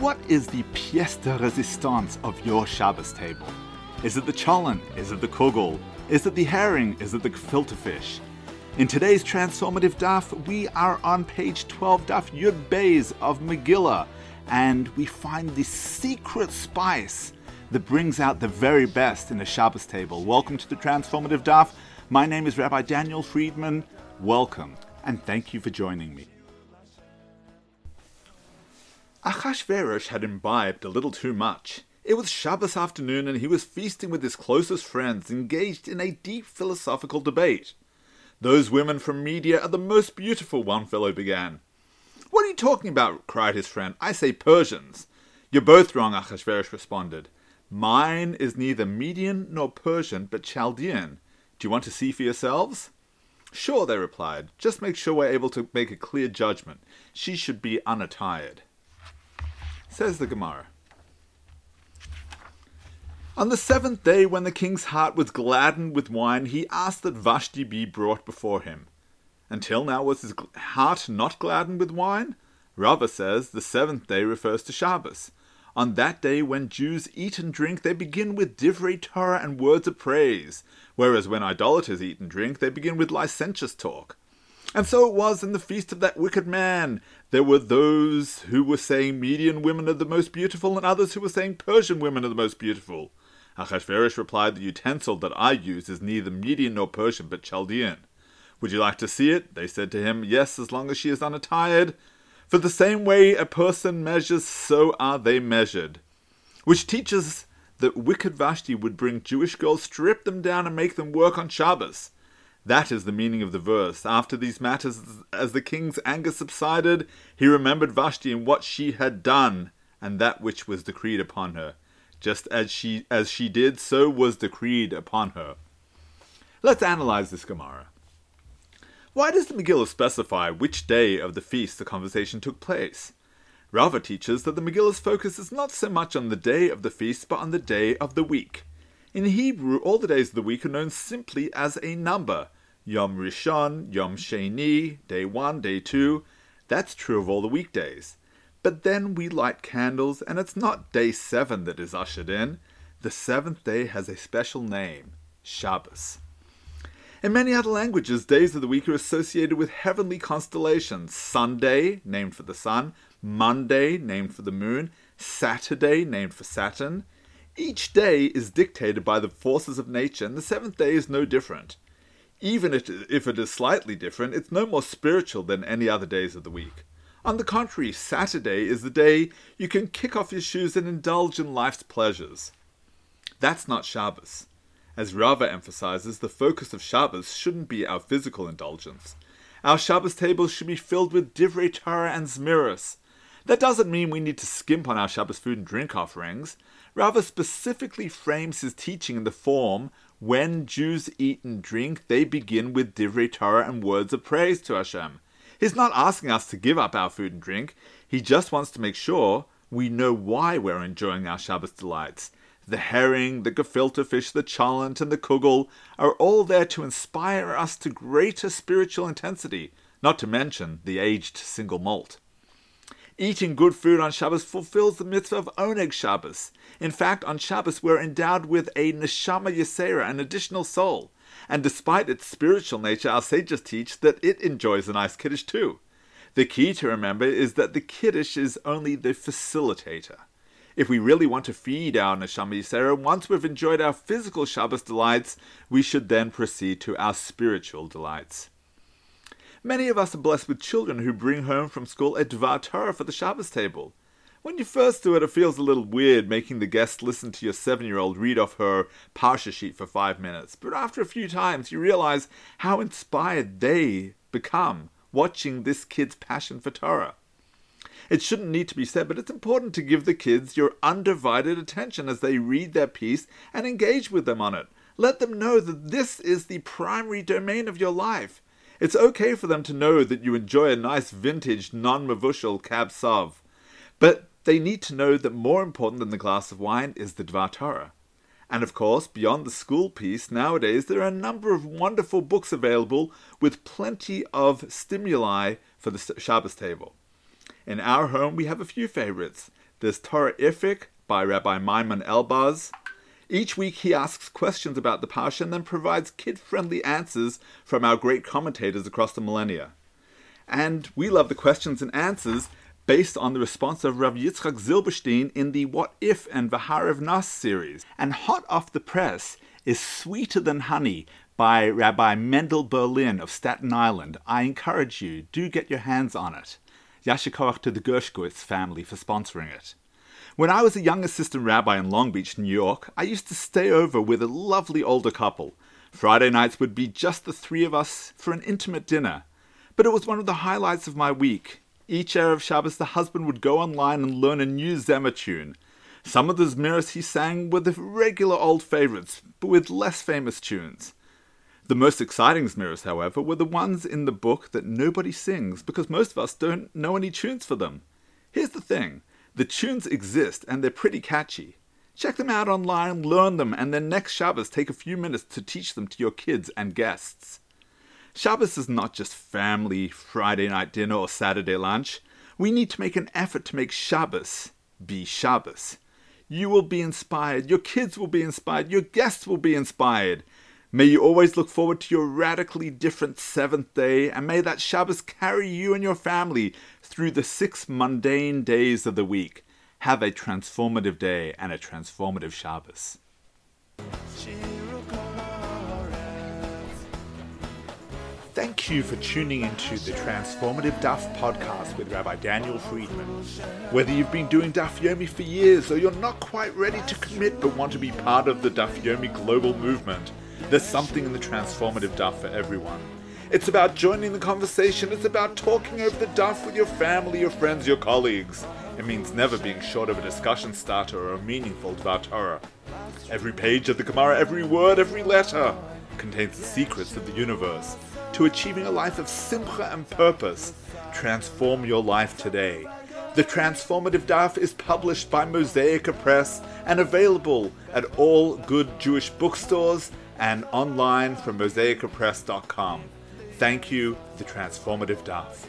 What is the pièce de résistance of your Shabbos table? Is it the cholent? Is it the kugel? Is it the herring? Is it the gefilte fish? In today's Transformative Daf, we are on page 12, Daf Yud Beis of Megillah, and we find the secret spice that brings out the very best in a Shabbos table. Welcome to the Transformative Daf. My name is Rabbi Daniel Friedman. Welcome, and thank you for joining me. Achashverosh had imbibed a little too much. It was Shabbos afternoon, and he was feasting with his closest friends, engaged in a deep philosophical debate. "Those women from Media are the most beautiful," one fellow began. "What are you talking about?" cried his friend. "I say Persians." "You're both wrong," Achashverosh responded. "Mine is neither Median nor Persian, but Chaldean. Do you want to see for yourselves?" "Sure," they replied. "Just make sure we're able to make a clear judgment. She should be unattired." Says the Gemara, "On the seventh day, when the king's heart was gladdened with wine, he asked that Vashti be brought before him. Until now, was his heart not gladdened with wine?" Rava says the seventh day refers to Shabbos. On that day, when Jews eat and drink, they begin with Divrei Torah and words of praise, whereas when idolaters eat and drink, they begin with licentious talk. And so it was in the feast of that wicked man. There were those who were saying Median women are the most beautiful, and others who were saying Persian women are the most beautiful. Achashverosh replied, "The utensil that I use is neither Median nor Persian, but Chaldean. Would you like to see it?" They said to him, "Yes, as long as she is unattired. For the same way a person measures, so are they measured." Which teaches that wicked Vashti would bring Jewish girls, strip them down, and make them work on Shabbos. That is the meaning of the verse. After these matters, as the king's anger subsided, he remembered Vashti and what she had done, and that which was decreed upon her. Just as she did, so was decreed upon her. Let's analyze this Gemara. Why does the Megillah specify which day of the feast the conversation took place? Rava teaches that the Megillah's focus is not so much on the day of the feast, but on the day of the week. In Hebrew, all the days of the week are known simply as a number. Yom Rishon, Yom Sheni, day 1, day 2. That's true of all the weekdays. But then we light candles, and it's not day 7 that is ushered in. The seventh day has a special name, Shabbos. In many other languages, days of the week are associated with heavenly constellations. Sunday, named for the sun. Monday, named for the moon. Saturday, named for Saturn. Each day is dictated by the forces of nature, and the seventh day is no different. Even if it is slightly different, it's no more spiritual than any other days of the week. On the contrary, Saturday is the day you can kick off your shoes and indulge in life's pleasures. That's not Shabbos. As Rava emphasizes, the focus of Shabbos shouldn't be our physical indulgence. Our Shabbos tables should be filled with Divrei Torah and Zemiros. That doesn't mean we need to skimp on our Shabbos food and drink offerings. Rava specifically frames his teaching in the form, when Jews eat and drink, they begin with Divrei Torah and words of praise to Hashem. He's not asking us to give up our food and drink. He just wants to make sure we know why we're enjoying our Shabbos delights. The herring, the gefilte fish, the cholent, and the kugel are all there to inspire us to greater spiritual intensity, not to mention the aged single malt. Eating good food on Shabbos fulfills the mitzvah of Oneg Shabbos. In fact, on Shabbos we're endowed with a neshama yaserah, an additional soul. And despite its spiritual nature, our sages teach that it enjoys a nice kiddush too. The key to remember is that the kiddush is only the facilitator. If we really want to feed our neshama yaserah, once we've enjoyed our physical Shabbos delights, we should then proceed to our spiritual delights. Many of us are blessed with children who bring home from school a Dvar Torah for the Shabbos table. When you first do it feels a little weird making the guest listen to your 7-year-old read off her Parsha sheet for 5 minutes. But after a few times, you realize how inspired they become watching this kid's passion for Torah. It shouldn't need to be said, but it's important to give the kids your undivided attention as they read their piece and engage with them on it. Let them know that this is the primary domain of your life. It's okay for them to know that you enjoy a nice vintage non-mavushal cab sav, but they need to know that more important than the glass of wine is the Dvar Torah. And of course, beyond the school piece, nowadays there are a number of wonderful books available with plenty of stimuli for the Shabbos table. In our home, we have a few favorites. There's Torah Ifik by Rabbi Maimon Elbaz. Each week, he asks questions about the Parsha and then provides kid-friendly answers from our great commentators across the millennia. And we love the questions and answers based on the response of Rav Yitzchak Zilberstein in the What If and Vaharev Nas series. And hot off the press is Sweeter Than Honey by Rabbi Mendel Berlin of Staten Island. I encourage you, do get your hands on it. Yashar koach to the Gershkowitz family for sponsoring it. When I was a young assistant rabbi in Long Beach, New York, I used to stay over with a lovely older couple. Friday nights would be just the three of us for an intimate dinner. But it was one of the highlights of my week. Each Erev Shabbos, the husband would go online and learn a new Zemer tune. Some of the Zemiros he sang were the regular old favorites, but with less famous tunes. The most exciting Zemiros, however, were the ones in the book that nobody sings because most of us don't know any tunes for them. Here's the thing. The tunes exist and they're pretty catchy. Check them out online, learn them, and then next Shabbos take a few minutes to teach them to your kids and guests. Shabbos is not just family, Friday night dinner, or Saturday lunch. We need to make an effort to make Shabbos be Shabbos. You will be inspired, your kids will be inspired, your guests will be inspired. May you always look forward to your radically different seventh day, and may that Shabbos carry you and your family through the 6 mundane days of the week. Have a transformative day and a transformative Shabbos. Thank you for tuning into the Transformative Daf Podcast with Rabbi Daniel Friedman. Whether you've been doing Daf Yomi for years or you're not quite ready to commit but want to be part of the Daf Yomi global movement, there's something in the Transformative Daf for everyone. It's about joining the conversation. It's about talking over the Daf with your family, your friends, your colleagues. It means never being short of a discussion starter or a meaningful Dvar Torah. Every page of the Gemara, every word, every letter contains the secrets of the universe. To achieving a life of simcha and purpose, transform your life today. The Transformative Daf is published by Mosaica Press and available at all good Jewish bookstores and online from mosaicopress.com. Thank you, the Transformative Daf.